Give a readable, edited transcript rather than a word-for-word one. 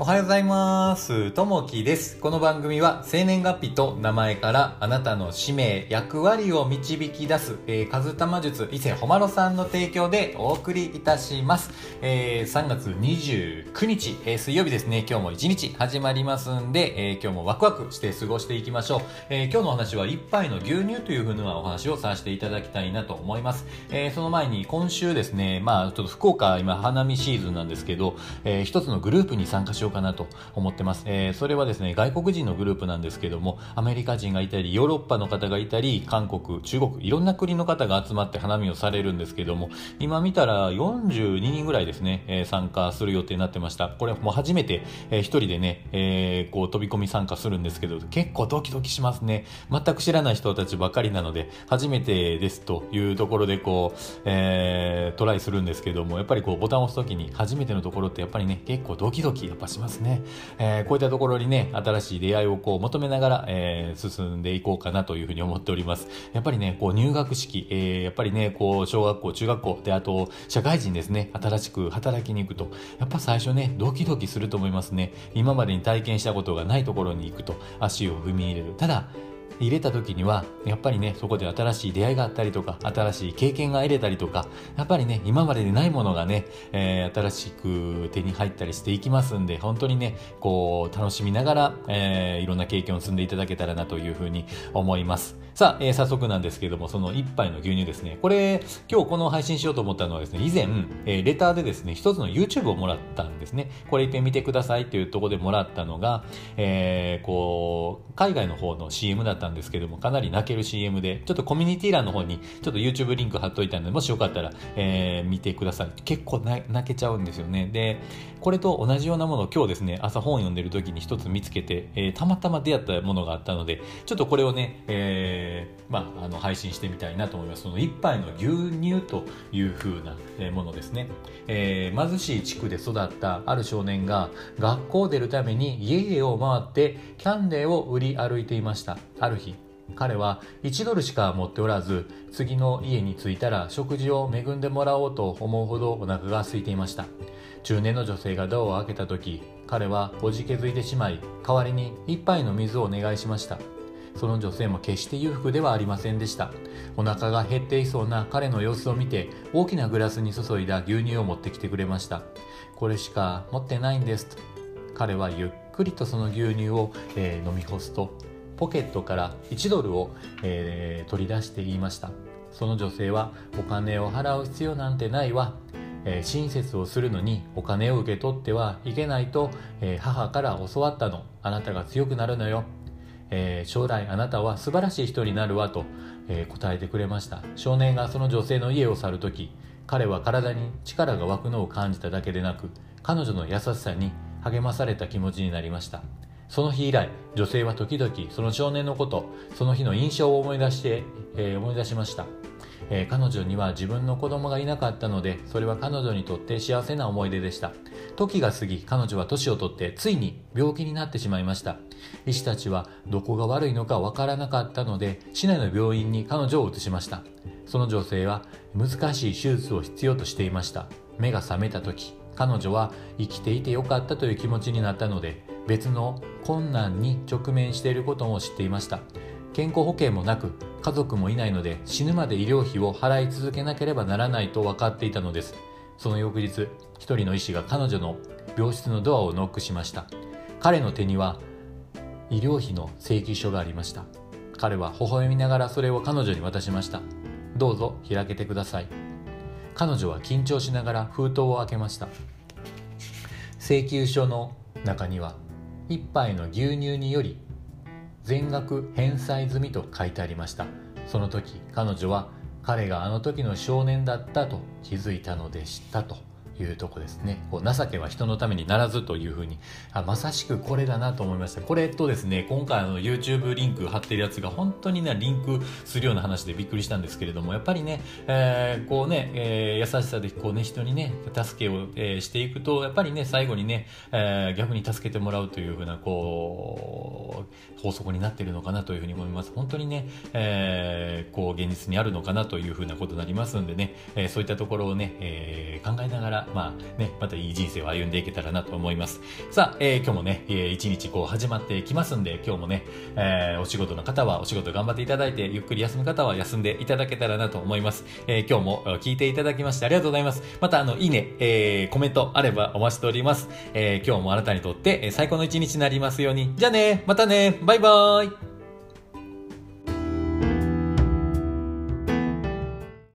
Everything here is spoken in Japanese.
おはようございます。ともきです。この番組は生年月日と名前からあなたの使命、役割を導き出す、カズタマ術伊勢ほまろさんの提供でお送りいたします。3月29日、水曜日ですね。今日も1日始まりますんで、今日もワクワクして過ごしていきましょう。今日のお話は一杯の牛乳というふうなお話をさせていただきたいなと思います。その前に今週ですね、ちょっと福岡今花見シーズンなんですけど、一つのグループに参加しようかなと思ってます、それはですね外国人のグループなんですけども、アメリカ人がいたりヨーロッパの方がいたり韓国、中国、いろんな国の方が集まって花見をされるんですけども、今見たら42人ぐらいですね、参加する予定になってました。これもう初めて、一人でね、こう飛び込み参加するんですけど、結構ドキドキしますね。全く知らない人たちばかりなので初めてですというところでこう、トライするんですけども、やっぱりこうボタンを押すときに初めてのところってやっぱりね結構ドキドキやっぱしますね、こういったところにね新しい出会いをこう求めながら、進んでいこうかなというふうに思っております。やっぱりねこう入学式、やっぱりねこう小学校中学校で、あと社会人ですね、新しく働きに行くとやっぱ最初ねドキドキすると思いますね。今までに体験したことがないところに行くと足を踏み入れる、ただ入れた時にはやっぱりねそこで新しい出会いがあったりとか新しい経験が得れたりとか、やっぱりね今まででないものがね、新しく手に入ったりしていきますんで、本当にねこう楽しみながら、いろんな経験を積んでいただけたらなというふうに思います。さあ、早速なんですけども、その一杯の牛乳ですね、これ今日この配信しようと思ったのはですね、以前、レターでですね一つの YouTube をもらったんですね。これ一遍見てくださいというところでもらったのが、こう海外の方の CM だったんですけども、かなり泣ける CM で、ちょっとコミュニティ欄の方にちょっと YouTube リンク貼っといたので、もしよかったら、見てください。結構泣けちゃうんですよね。でこれと同じようなものを今日ですね朝本読んでる時に一つ見つけて、たまたま出会ったものがあったので、ちょっとこれをね、配信してみたいなと思います。その一杯の牛乳という風なものですね、貧しい地区で育ったある少年が学校を出るために家々を回ってキャンデーを売り歩いていました。ある日彼は1ドルしか持っておらず、次の家に着いたら食事を恵んでもらおうと思うほどお腹が空いていました。中年の女性がドアを開けた時、彼はおじけづいてしまい、代わりに一杯の水をお願いしました。その女性も決して裕福ではありませんでした。お腹が減っていそうな彼の様子を見て、大きなグラスに注いだ牛乳を持ってきてくれました。これしか持ってないんですと彼はゆっくりとその牛乳を、飲み干すと、ポケットから1ドルを、取り出して言いました。その女性は、お金を払う必要なんてないわ、親切をするのにお金を受け取ってはいけないと、母から教わったの。あなたが強くなるのよ、将来あなたは素晴らしい人になるわと、答えてくれました。少年がその女性の家を去るとき、彼は体に力が湧くのを感じただけでなく、彼女の優しさに励まされた気持ちになりました。その日以来、女性は時々その少年のこと、その日の印象を思い出しました。彼女には自分の子供がいなかったので、それは彼女にとって幸せな思い出でした。時が過ぎ、彼女は年を取ってついに病気になってしまいました。医師たちはどこが悪いのかわからなかったので、市内の病院に彼女を移しました。その女性は難しい手術を必要としていました。目が覚めた時、彼女は生きていてよかったという気持ちになったので、別の困難に直面していることも知っていました。健康保険もなく、家族もいないので、死ぬまで医療費を払い続けなければならないと分かっていたのです。その翌日、一人の医師が彼女の病室のドアをノックしました。彼の手には医療費の請求書がありました。彼は微笑みながらそれを彼女に渡しました。どうぞ開けてください。彼女は緊張しながら封筒を開けました。請求書の中には、一杯の牛乳により全額返済済みと書いてありました。その時、彼女は彼があの時の少年だったと気づいたのでしたというとこですね。こう情けは人のためにならずというふうに、まさしくこれだなと思いました。これとですね、今回の YouTube リンク貼ってるやつが本当にねリンクするような話でびっくりしたんですけれども、やっぱりね、優しさでこうね人にね助けを、していくと、やっぱりね最後にね、逆に助けてもらうというふうなこう法則になっているのかなというふうに思います。本当にね、こう現実にあるのかなというふうなことになりますんでね、そういったところをね、考えながらまあね、またいい人生を歩んでいけたらなと思います。さあ、今日もね、一日こう始まっていきますんで、今日もね、お仕事の方はお仕事頑張っていただいて、ゆっくり休む方は休んでいただけたらなと思います。今日も聞いていただきましてありがとうございます。またいいね、コメントあればお待ちしております。今日もあなたにとって最高の一日になりますように。じゃあね、またね、バイバーイ。